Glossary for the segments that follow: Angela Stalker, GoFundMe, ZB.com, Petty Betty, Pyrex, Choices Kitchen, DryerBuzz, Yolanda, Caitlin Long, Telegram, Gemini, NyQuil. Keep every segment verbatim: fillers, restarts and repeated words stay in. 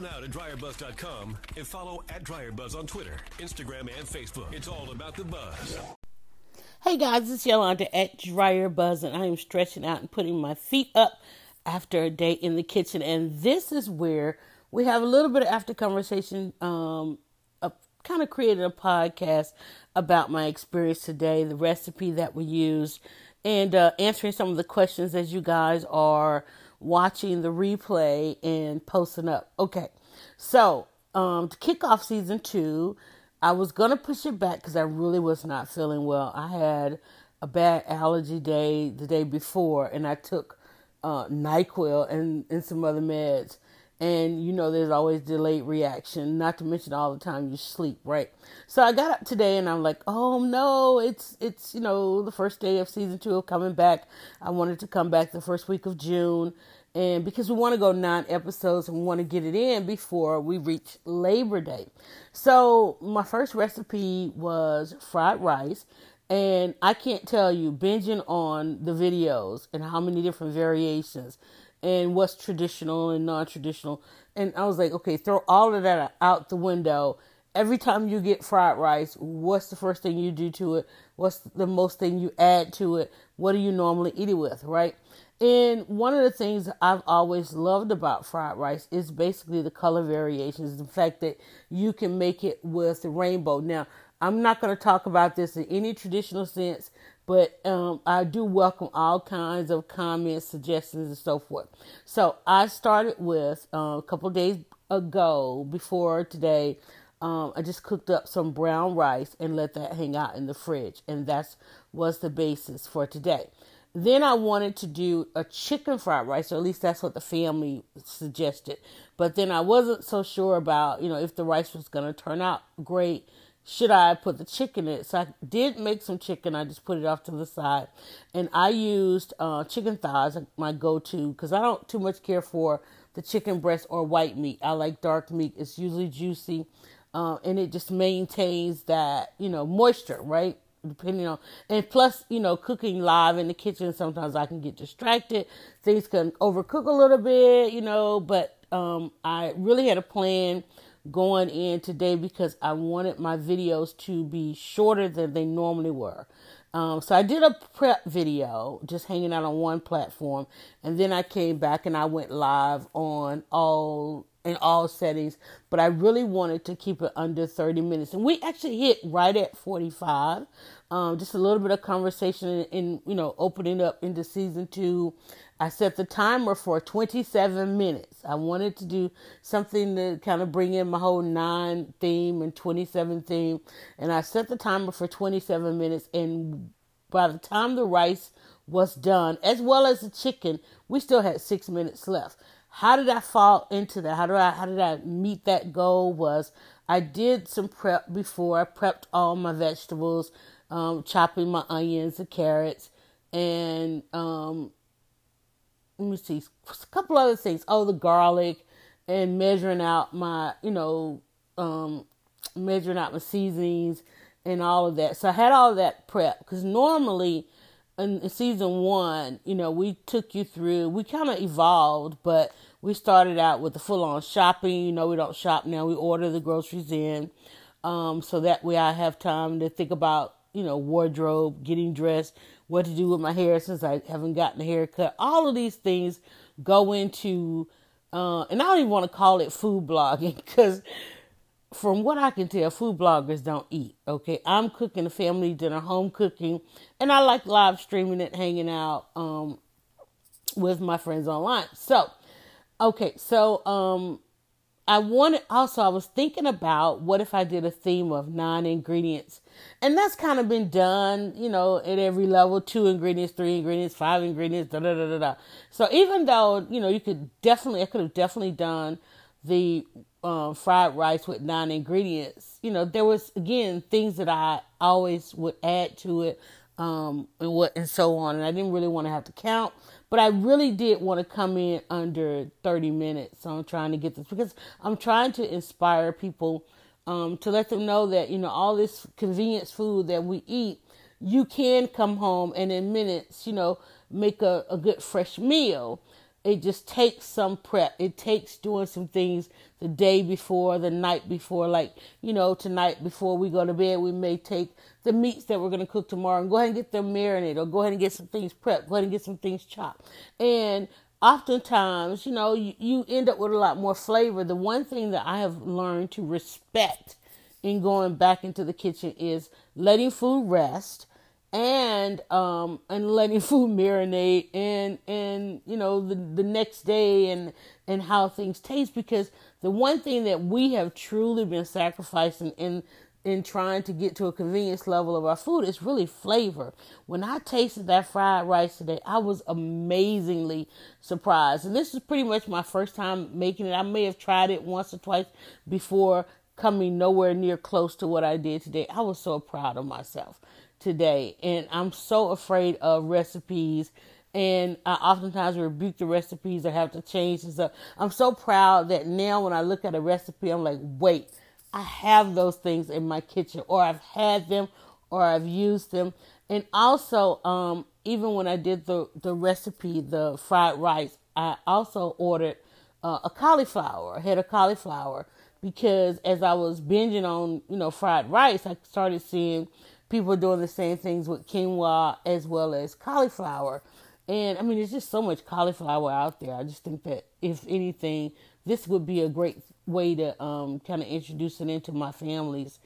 now to dryer buzz dot com and follow at DryerBuzz on Twitter, Instagram, and Facebook. It's all about the buzz. Hey guys, it's Yolanda at DryerBuzz, and I am stretching out and putting my feet up after a day in the kitchen. And this is where we have a little bit of after conversation. Um, I kind of created a podcast about my experience today, the recipe that we used, and uh, answering some of the questions as you guys are watching the replay and posting up. Okay, so um, to kick off season two, I was going to push it back because I really was not feeling well. I had a bad allergy day the day before, and I took uh, NyQuil and, and some other meds. And, you know, there's always delayed reaction, not to mention all the time you sleep, right? So I got up today and I'm like, oh, no, it's, it's you know, the first day of season two of coming back. I wanted to come back the first week of June. And because we want to go nine episodes and we want to get it in before we reach Labor Day. So my first recipe was fried rice. And I can't tell you, binging on the videos and how many different variations and what's traditional and non-traditional. And I was like, okay, throw all of that out the window. Every time you get fried rice, what's the first thing you do to it? What's the most thing you add to it? What do you normally eat it with, right? And one of the things I've always loved about fried rice is basically the color variations. The fact that you can make it with the rainbow. Now, I'm not going to talk about this in any traditional sense, but um, I do welcome all kinds of comments, suggestions, and so forth. So I started with uh, a couple days ago, before today, um, I just cooked up some brown rice and let that hang out in the fridge. And that was the basis for today. Then I wanted to do a chicken fried rice, or at least that's what the family suggested. But then I wasn't so sure about, you know, if the rice was going to turn out great. Should I put the chicken in it? So I did make some chicken. I just put it off to the side. And I used uh, chicken thighs, my go-to, because I don't too much care for the chicken breast or white meat. I like dark meat. It's usually juicy. Uh, and it just maintains that, you know, moisture, right? Depending on, and plus, you know, cooking live in the kitchen, sometimes I can get distracted. Things can overcook a little bit, you know, but um, I really had a plan going in today because I wanted my videos to be shorter than they normally were. Um, so I did a prep video just hanging out on one platform, and then I came back and I went live on all in all settings, but I really wanted to keep it under thirty minutes. And we actually hit right at forty-five. Um, just a little bit of conversation in, in, you know, opening up into season two. I set the timer for twenty-seven minutes. I wanted to do something to kind of bring in my whole nine theme and twenty-seven theme. And I set the timer for twenty-seven minutes. And by the time the rice was done, as well as the chicken, we still had six minutes left. How did I fall into that? How did I, how did I meet that goal? Was I did some prep before. I prepped all my vegetables, um, chopping my onions, the carrots, and um, let me see, a couple other things. Oh, the garlic, and measuring out my, you know, um, measuring out my seasonings and all of that. So I had all that prep because normally in season one, you know, we took you through, we kind of evolved, but we started out with the full on shopping. You know, we don't shop now. We order the groceries in. Um, so that way I have time to think about, you know, wardrobe, getting dressed, what to do with my hair since I haven't gotten a haircut. All of these things go into, uh, and I don't even want to call it food blogging because from what I can tell, food bloggers don't eat, okay? I'm cooking a family dinner, home cooking, and I like live streaming it, hanging out um, with my friends online. So, okay, so um, I wanted, also I was thinking about what if I did a theme of nine ingredients, and that's kind of been done, you know, at every level, two ingredients, three ingredients, five ingredients, da da da da da. So even though, you know, you could definitely, I could have definitely done the Um, fried rice with nine ingredients, you know, there was, again, things that I always would add to it, um, and what, and so on. And I didn't really want to have to count, but I really did want to come in under thirty minutes. So I'm trying to get this because I'm trying to inspire people, um, to let them know that, you know, all this convenience food that we eat, you can come home and in minutes, you know, make a, a good fresh meal. it just takes some prep. It takes doing some things the day before, the night before. Like, you know, tonight before we go to bed, we may take the meats that we're going to cook tomorrow and go ahead and get them marinated, or go ahead and get some things prepped, go ahead and get some things chopped. And oftentimes, you know, you, you end up with a lot more flavor. The one thing that I have learned to respect in going back into the kitchen is letting food rest, and um and letting food marinate, and and you know, the the next day, and and how things taste. Because the one thing that we have truly been sacrificing in in trying to get to a convenience level of our food is really flavor. When I tasted that fried rice today, I was amazingly surprised. And this is pretty much my first time making it. I may have tried it once or twice before, coming nowhere near close to what I did today. I was so proud of myself today, and I'm so afraid of recipes, and I oftentimes rebuke the recipes or have to change and stuff. I'm so proud that now when I look at a recipe, I'm like, wait, I have those things in my kitchen, or I've had them, or I've used them. And also, um, even when I did the, the recipe, the fried rice, I also ordered uh, a cauliflower, a head of cauliflower, because as I was binging on, you know, fried rice, I started seeing people doing the same things with quinoa as well as cauliflower. And I mean, there's just so much cauliflower out there. I just think that if anything, this would be a great way to um, kind of introduce it into my family's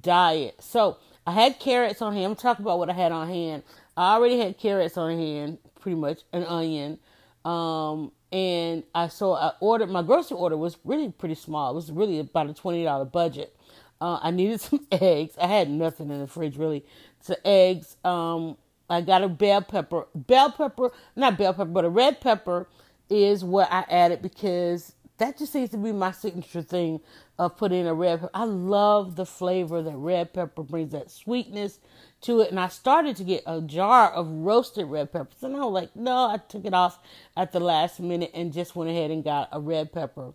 diet. So I had carrots on hand. I'm talking about what I had on hand. I already had carrots on hand, pretty much an onion. Um, and I, so I ordered, my grocery order was really pretty small. It was really about a twenty dollars budget. Uh, I needed some eggs. I had nothing in the fridge, really. So eggs. Um, I got a bell pepper. Bell pepper, not bell pepper, but a red pepper is what I added, because that just seems to be my signature thing of putting a red pepper. I love the flavor that red pepper brings, that sweetness to it. And I started to get a jar of roasted red peppers, and I was like, no, I took it off at the last minute and just went ahead and got a red pepper.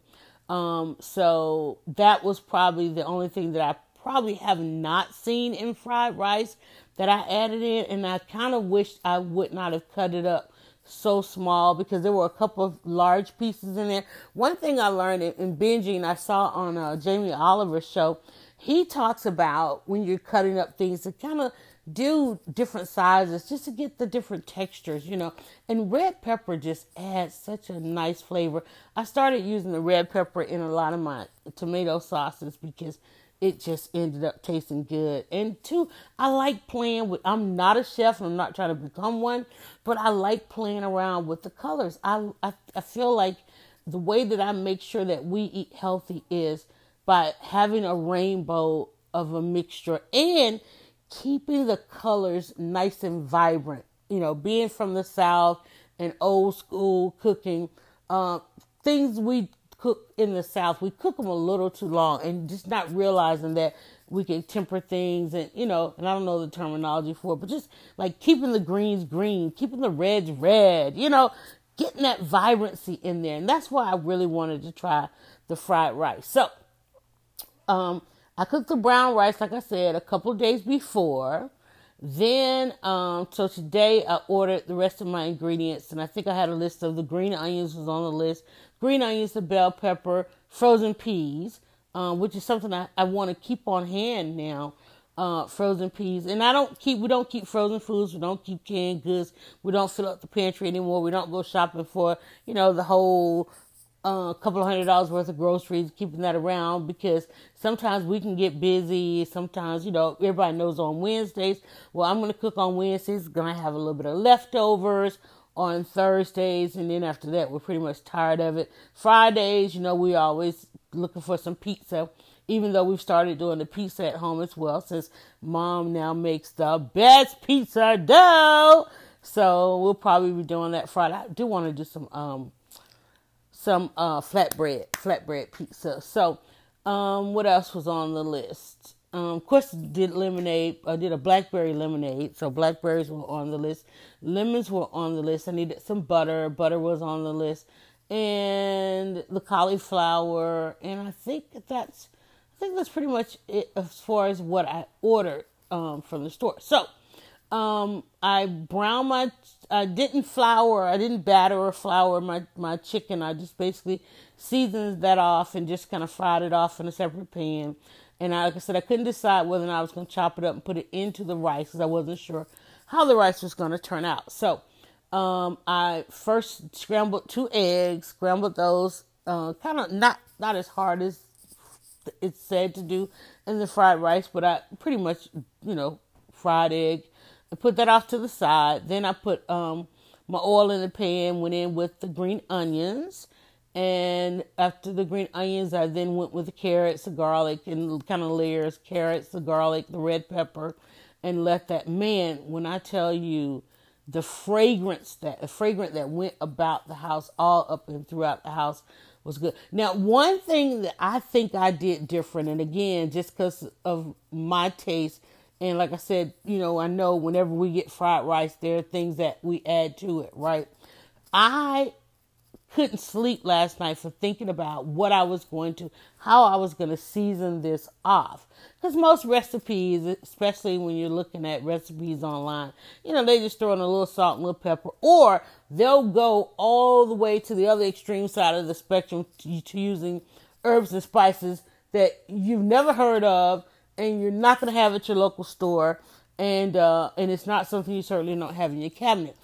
Um, so that was probably the only thing that I probably have not seen in fried rice that I added in. And I kind of wished I would not have cut it up so small, because there were a couple of large pieces in there. One thing I learned in, in binging, I saw on uh, Jamie Oliver's show, he talks about when you're cutting up things to kind of do different sizes just to get the different textures, you know, and red pepper just adds such a nice flavor. I started using the red pepper in a lot of my tomato sauces because it just ended up tasting good. And two, I like playing with, I'm not a chef, and I'm not trying to become one, but I like playing around with the colors. I, I, I feel like the way that I make sure that we eat healthy is by having a rainbow of a mixture and keeping the colors nice and vibrant. You know, being from the South and old school cooking, uh, things we cook in the South, we cook them a little too long, and just not realizing that we can temper things, and, you know, and I don't know the terminology for it, but just like keeping the greens green, keeping the reds red, you know, getting that vibrancy in there. And that's why I really wanted to try the fried rice. So, um, I cooked the brown rice, like I said, a couple of days before. Then, um, so today I ordered the rest of my ingredients, and I think I had a list of the green onions was on the list. Green onions, the bell pepper, frozen peas, um, which is something I, I want to keep on hand now. Uh, frozen peas. And I don't keep, we don't keep frozen foods. We don't keep canned goods. We don't fill up the pantry anymore. We don't go shopping for, you know, the whole a uh, couple of hundred dollars worth of groceries, keeping that around, because sometimes we can get busy. Sometimes, you know, everybody knows on Wednesdays, well, I'm going to cook on Wednesdays, going to have a little bit of leftovers on Thursdays. And then after that, we're pretty much tired of it. Fridays, you know, we always looking for some pizza, even though we've started doing the pizza at home as well, since mom now makes the best pizza dough. So we'll probably be doing that Friday. I do want to do some, um, some uh, flatbread, flatbread pizza. So, um, what else was on the list? Um, of course, did lemonade. I did a blackberry lemonade. So blackberries were on the list. Lemons were on the list. I needed some butter. Butter was on the list, and the cauliflower. And I think that's, I think that's pretty much it as far as what I ordered um, from the store. So, um, I browned my I didn't flour, I didn't batter or flour my, my chicken. I just basically seasoned that off and just kind of fried it off in a separate pan. And I, like I said, I couldn't decide whether or not I was going to chop it up and put it into the rice because I wasn't sure how the rice was going to turn out. So um, I first scrambled two eggs, scrambled those, uh, kind of not, not as hard as it's said to do in the fried rice, but I pretty much, you know, fried egg. I put that off to the side. Then I put um, my oil in the pan, went in with the green onions. And after the green onions, I then went with the carrots, the garlic, and kind of layers, carrots, the garlic, the red pepper, and let that man, when I tell you the fragrance that, the fragrance that went about the house, all up and throughout the house was good. Now, one thing that I think I did different, and again, just because of my taste, and like I said, you know, I know whenever we get fried rice, there are things that we add to it, right? I couldn't sleep last night for thinking about what I was going to, how I was going to season this off. Because most recipes, especially when you're looking at recipes online, you know, they just throw in a little salt and a little pepper, or they'll go all the way to the other extreme side of the spectrum to, to using herbs and spices that you've never heard of and you're not going to have at your local store. And, uh, and it's not something you certainly don't have in your cabinet.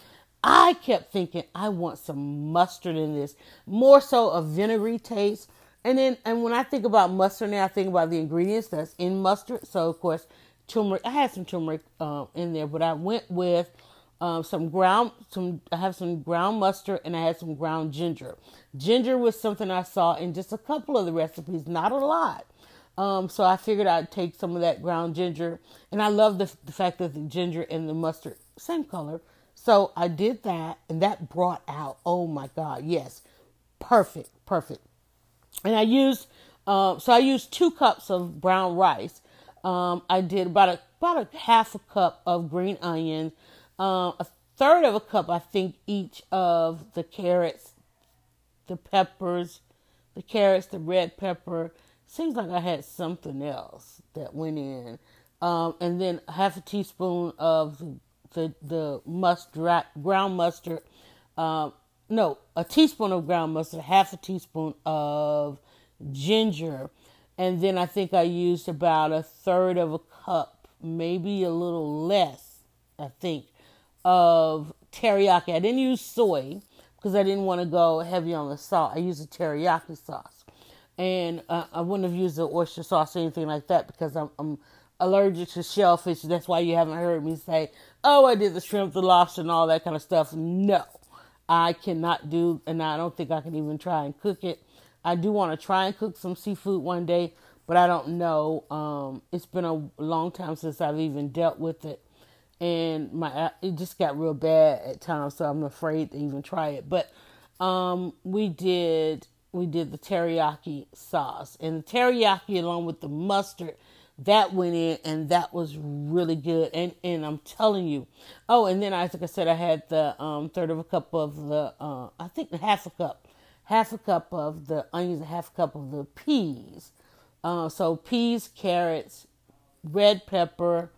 I kept thinking, I want some mustard in this, more so a vinegary taste. And then, and when I think about mustard now, I think about the ingredients that's in mustard. So, of course, turmeric. I had some turmeric uh, in there, but I went with um, some ground, some, I have some ground mustard and I had some ground ginger. Ginger was something I saw in just a couple of the recipes, not a lot. Um, so I figured I'd take some of that ground ginger. And I love the, the fact that the ginger and the mustard, same color. So I did that, and that brought out, oh my God, yes, perfect, perfect. And I used, uh, so I used two cups of brown rice. Um, I did about a, about a half a cup of green onion, uh, a third of a cup, I think, each of the carrots, the peppers, the carrots, the red pepper. Seems like I had something else that went in. Um, and then half a teaspoon of the the the mustard, ground mustard, uh, no, a teaspoon of ground mustard, half a teaspoon of ginger. And then I think I used about a third of a cup, maybe a little less, I think, of teriyaki. I didn't use soy because I didn't want to go heavy on the salt. I used a teriyaki sauce. And uh, I wouldn't have used the oyster sauce or anything like that because I'm, I'm allergic to shellfish. That's why you haven't heard me say, oh, I did the shrimp, the lobster, and all that kind of stuff. No, I cannot do, and I don't think I can even try and cook it. I do want to try and cook some seafood one day, but I don't know. Um, it's been a long time since I've even dealt with it, and my it just got real bad at times, so I'm afraid to even try it. But um, we did we did the teriyaki sauce, and the teriyaki along with the mustard, that went in, and that was really good. And, and I'm telling you, oh, and then I, like I said, I had the, um, third of a cup of the, uh, I think half a cup, half a cup of the onions, half a cup of the peas. Uh, so peas, carrots, red pepper,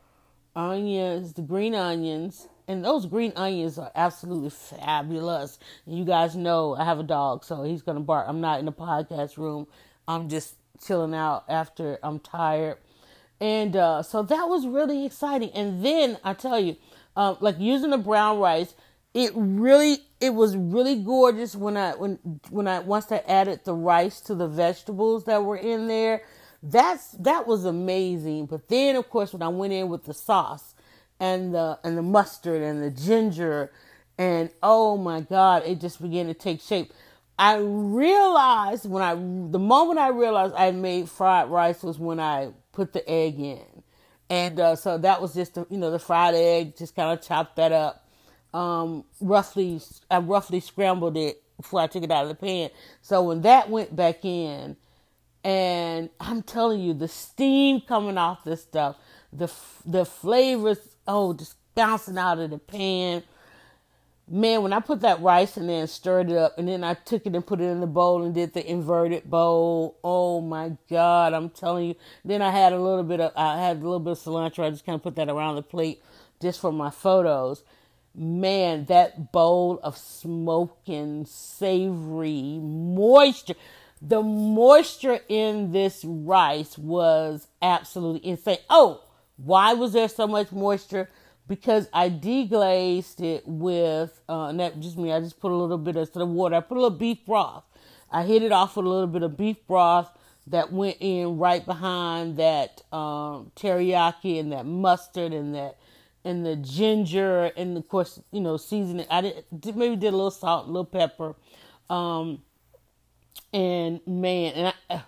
onions, the green onions, and those green onions are absolutely fabulous. And you guys know I have a dog, so he's going to bark. I'm not in the podcast room. I'm just chilling out after I'm tired. And uh, so that was really exciting. And then I tell you, uh, like using the brown rice, it really, it was really gorgeous when I, when, when I, once I added the rice to the vegetables that were in there, that's, that was amazing. But then of course, when I went in with the sauce and the, and the mustard and the ginger and oh my God, it just began to take shape. I realized when I, the moment I realized I made fried rice was when I put the egg in. And uh, so that was just, the, you know, the fried egg, just kind of chopped that up. Um, roughly, I roughly scrambled it before I took it out of the pan. So when that went back in, and I'm telling you, the steam coming off this stuff, the the flavors, oh, just bouncing out of the pan. Man, when I put that rice in there and stirred it up, and then I took it and put it in the bowl and did the inverted bowl. Oh my God, I'm telling you. Then I had a little bit of, I had a little bit of cilantro. I just kind of put that around the plate just for my photos. man, that bowl of smoking, savory moisture. The moisture in this rice was absolutely insane. Oh, why was there so much moisture? Because I deglazed it with, uh, and that just me, I just put a little bit of the water. I put a little beef broth. I hit it off with a little bit of beef broth that went in right behind that um, teriyaki and that mustard and that and the ginger and, of course, you know, seasoning. I did, maybe did a little salt, a little pepper. Um, and, man, and I,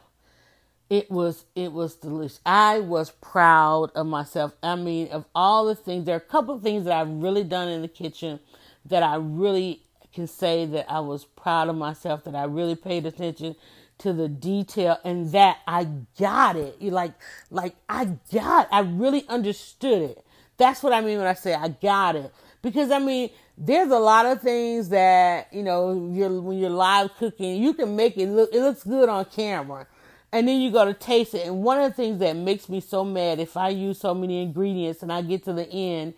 it was it was delicious. I was proud of myself. I mean, of all the things, there are a couple of things that I've really done in the kitchen that I really can say that I was proud of myself, that I really paid attention to the detail and that I got it. Like, like I got, I really understood it. That's what I mean when I say I got it. Because, I mean, there's a lot of things that, you know, you're, when you're live cooking, you can make it look, it looks good on camera. And then you go to taste it. And one of the things that makes me so mad, if I use so many ingredients and I get to the end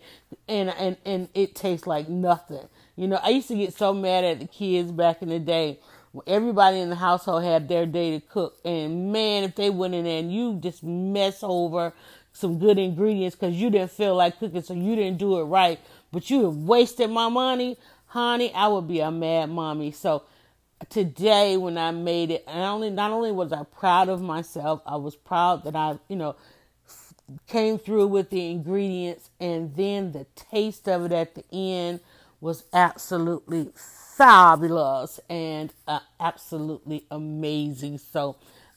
and and, and it tastes like nothing. You know, I used to get so mad at the kids back in the day. Everybody in the household had their day to cook. And, man, if they went in there and you just mess over some good ingredients because you didn't feel like cooking, so you didn't do it right, but you have wasted my money, honey, I would be a mad mommy. So today when I made it, and only not only was I proud of myself, I was proud that I, you know, came through with the ingredients, and then the taste of it at the end was absolutely fabulous and uh, absolutely amazing. So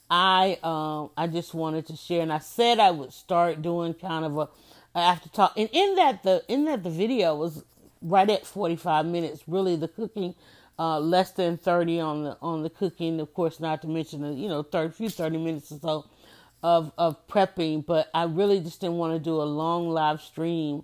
I um I just wanted to share, and I said I would start doing kind of a, a after talk, and in that the in that the video was right at forty-five minutes. Really, the cooking. Uh, less than thirty on the on the cooking, of course, not to mention the, you know, thirty few thirty minutes or so of of prepping. But I really just didn't want to do a long live stream.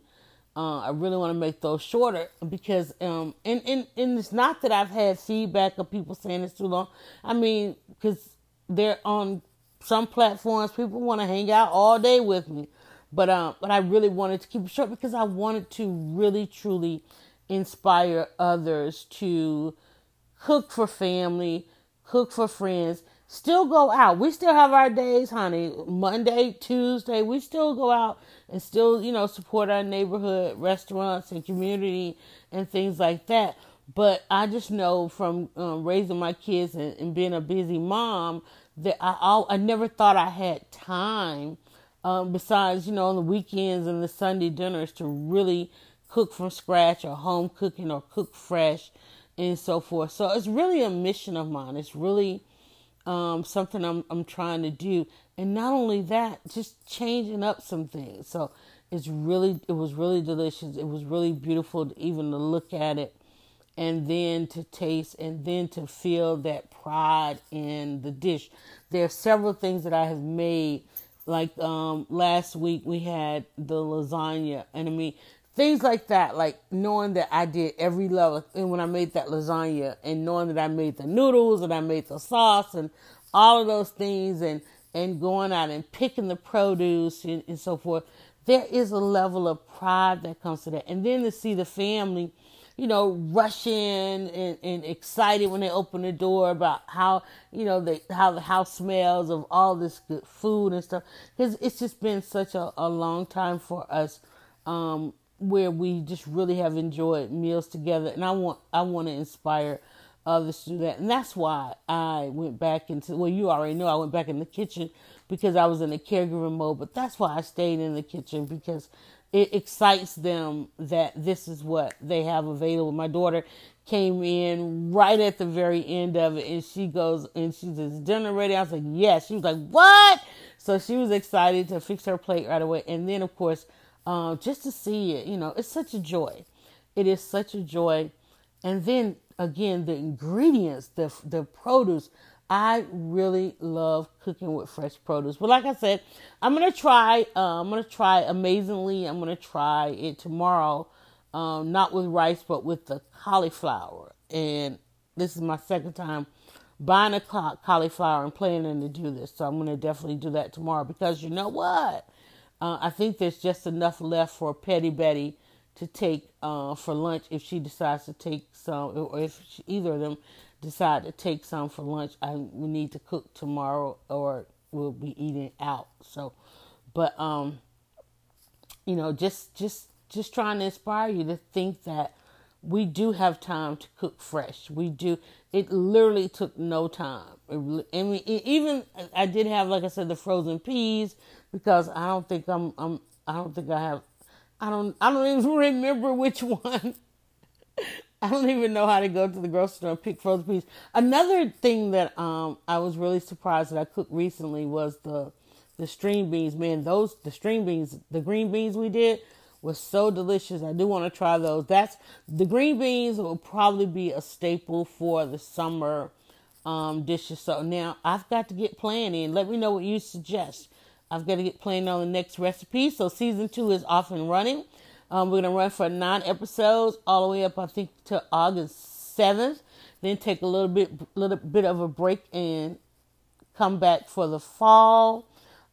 Uh, I really want to make those shorter because um and, and and it's not that I've had feedback of people saying it's too long. I mean, because they're on some platforms, people want to hang out all day with me, but um but I really wanted to keep it short because I wanted to really truly inspire others to cook for family, cook for friends, still go out. We still have our days, honey. Monday, Tuesday, we still go out and still, you know, support our neighborhood restaurants and community and things like that. But I just know from um, raising my kids and, and being a busy mom that I, all, I never thought I had time um, besides, you know, on the weekends and the Sunday dinners to really cook from scratch or home cooking or cook fresh and so forth. So it's really a mission of mine. It's really um, something I'm I'm trying to do. And not only that, just changing up some things. So it's really, it was really delicious. It was really beautiful to even to look at it and then to taste and then to feel that pride in the dish. There are several things that I have made. Like um, last week we had the lasagna, and I mean, things like that, like knowing that I did every level, and when I made that lasagna, and knowing that I made the noodles, and I made the sauce, and all of those things, and, and going out and picking the produce, and, and so forth, there is a level of pride that comes to that. And then to see the family, you know, rush in and, and excited when they open the door about how, you know, they, how the house smells of all this good food and stuff, because it's just been such a, a long time for us, um, where we just really have enjoyed meals together. And I want, I want to inspire others to do that. And that's why I went back into, well, you already know I went back in the kitchen because I was in the caregiver mode, but that's why I stayed in the kitchen, because it excites them that this is what they have available. My daughter came in right at the very end of it, and she goes and she says, "Dinner ready?" I was like, "Yes." She was like, "What?" So she was excited to fix her plate right away. And then, of course, Uh, just to see it, you know, it's such a joy. It is such a joy. And then again, the ingredients, the the produce. I really love cooking with fresh produce. But like I said, I'm gonna try. Uh, I'm gonna try amazingly. I'm gonna try it tomorrow, um, not with rice, but with the cauliflower. And this is my second time buying a cauliflower and planning to do this. So I'm gonna definitely do that tomorrow, because you know what? Uh, I think there's just enough left for Petty Betty to take uh, for lunch if she decides to take some, or if she, either of them decide to take some for lunch. I we need to cook tomorrow, or we'll be eating out. So, but um, you know, just just just trying to inspire you to think that we do have time to cook fresh. We do. It literally took no time. It, I mean, it, even I did have, like I said, the frozen peas, because I don't think I'm I'm I don't think I have. I don't, I don't even remember which one. I don't even know how to go to the grocery store and pick frozen peas. Another thing that um, I was really surprised that I cooked recently was the, the string beans. Man, those, the string beans, the green beans we did was so delicious. I do want to try those. That's, the green beans will probably be a staple for the summer um, dishes. So now I've got to get planning. Let me know what you suggest. I've got to get planning on the next recipe. So season two is off and running. Um, we're going to run for nine episodes all the way up, I think, to August seventh. Then take a little bit, little bit of a break and come back for the fall.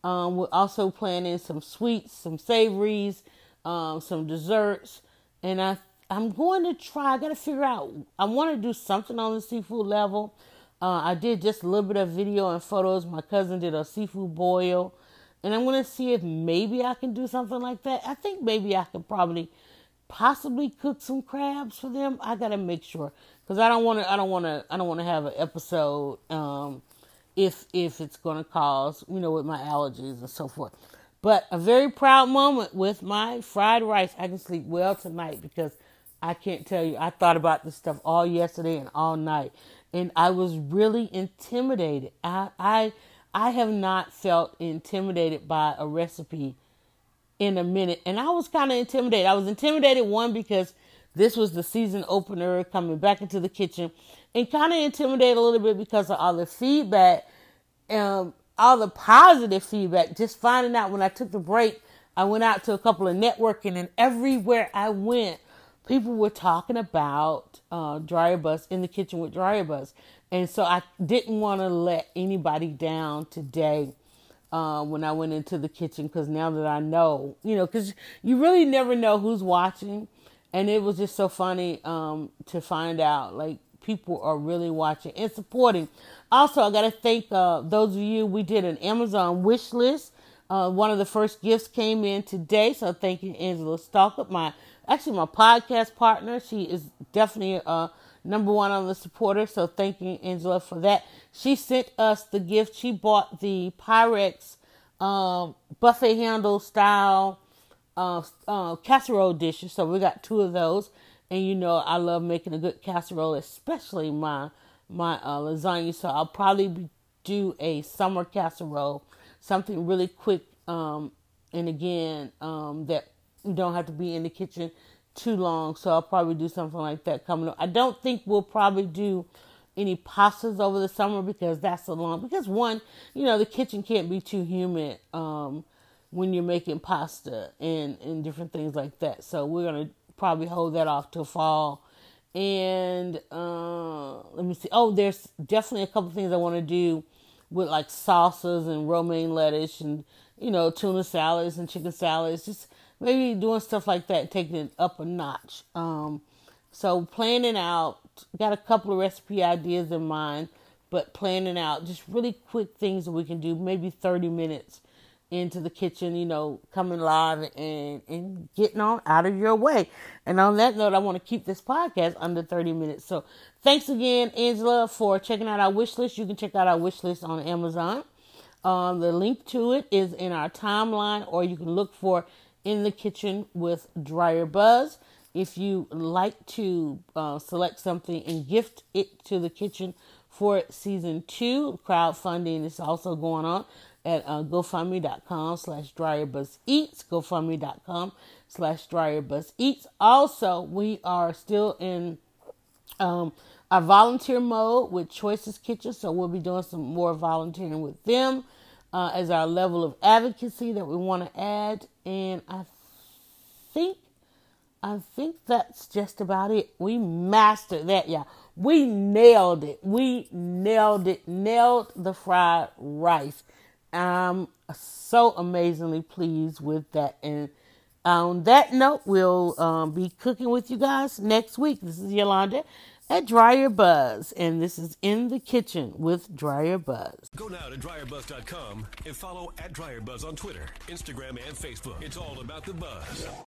Um, we're also planning some sweets, some savories, um, some desserts. And I, I'm going to try, I got to figure out, I want to do something on the seafood level. Uh, I did just a little bit of video and photos. My cousin did a seafood boil. And I'm going to see if maybe I can do something like that. I think maybe I could probably possibly cook some crabs for them. I got to make sure, because I don't want to, I don't want to, I don't want to have an episode um, if, if it's going to cause, you know, with my allergies and so forth. But a very proud moment with my fried rice. I can sleep well tonight, because I can't tell you, I thought about this stuff all yesterday and all night, and I was really intimidated. I, I, I have not felt intimidated by a recipe in a minute. And I was kind of intimidated. I was intimidated, one, because this was the season opener, coming back into the kitchen, and kind of intimidated a little bit because of all the feedback, um, all the positive feedback. Just finding out, when I took the break, I went out to a couple of networking, and everywhere I went, people were talking about uh, DryerBuzz, In the Kitchen with DryerBuzz. And so I didn't want to let anybody down today uh, when I went into the kitchen, because now that I know, you know, because you really never know who's watching. And it was just so funny um, to find out, like, people are really watching and supporting. Also, I got to thank uh, those of you, we did an Amazon wish list. Uh, one of the first gifts came in today. So thank you, Angela Stalker, my, actually my podcast partner. She is definitely a, uh, number one on the supporter. So thank you, Angela, for that. She sent us the gift. She bought the Pyrex um, buffet handle style uh, uh, casserole dishes. So we got two of those. And you know, I love making a good casserole, especially my my uh, lasagna. So I'll probably do a summer casserole, something really quick. Um, and again, um, that you don't have to be in the kitchen too long, so I'll probably do something like that coming up. I don't think we'll probably do any pastas over the summer, because that's so long, because one, you know, the kitchen can't be too humid um, when you're making pasta and, and different things like that. So we're going to probably hold that off till fall. And uh, let me see. Oh, there's definitely a couple things I want to do with, like, salsas and romaine lettuce and, you know, tuna salads and chicken salads. Just maybe doing stuff like that, taking it up a notch. Um, so planning out, got a couple of recipe ideas in mind, but planning out just really quick things that we can do, maybe thirty minutes into the kitchen, you know, coming live and, and getting on out of your way. And on that note, I want to keep this podcast under thirty minutes. So thanks again, Angela, for checking out our wish list. You can check out our wish list on Amazon. Um, the link to it is in our timeline, or you can look for In the Kitchen with DryerBuzz. If you like to uh, select something and gift it to the kitchen for season two, crowdfunding is also going on at uh, GoFundMe.com slash DryerBuzz Eats. GoFundMe.com slash DryerBuzz Eats. Also, we are still in um, our volunteer mode with Choices Kitchen, so we'll be doing some more volunteering with them. Uh, as our level of advocacy that we want to add. And I think, I think that's just about it. We mastered that, y'all. We nailed it. We nailed it. Nailed the fried rice. I'm so amazingly pleased with that. And On that note, we'll um, be cooking with you guys next week. This is Yolanda at DryerBuzz, and this is In the Kitchen with DryerBuzz. Go now to dryer buzz dot com and follow at DryerBuzz on Twitter, Instagram, and Facebook. It's all about the buzz.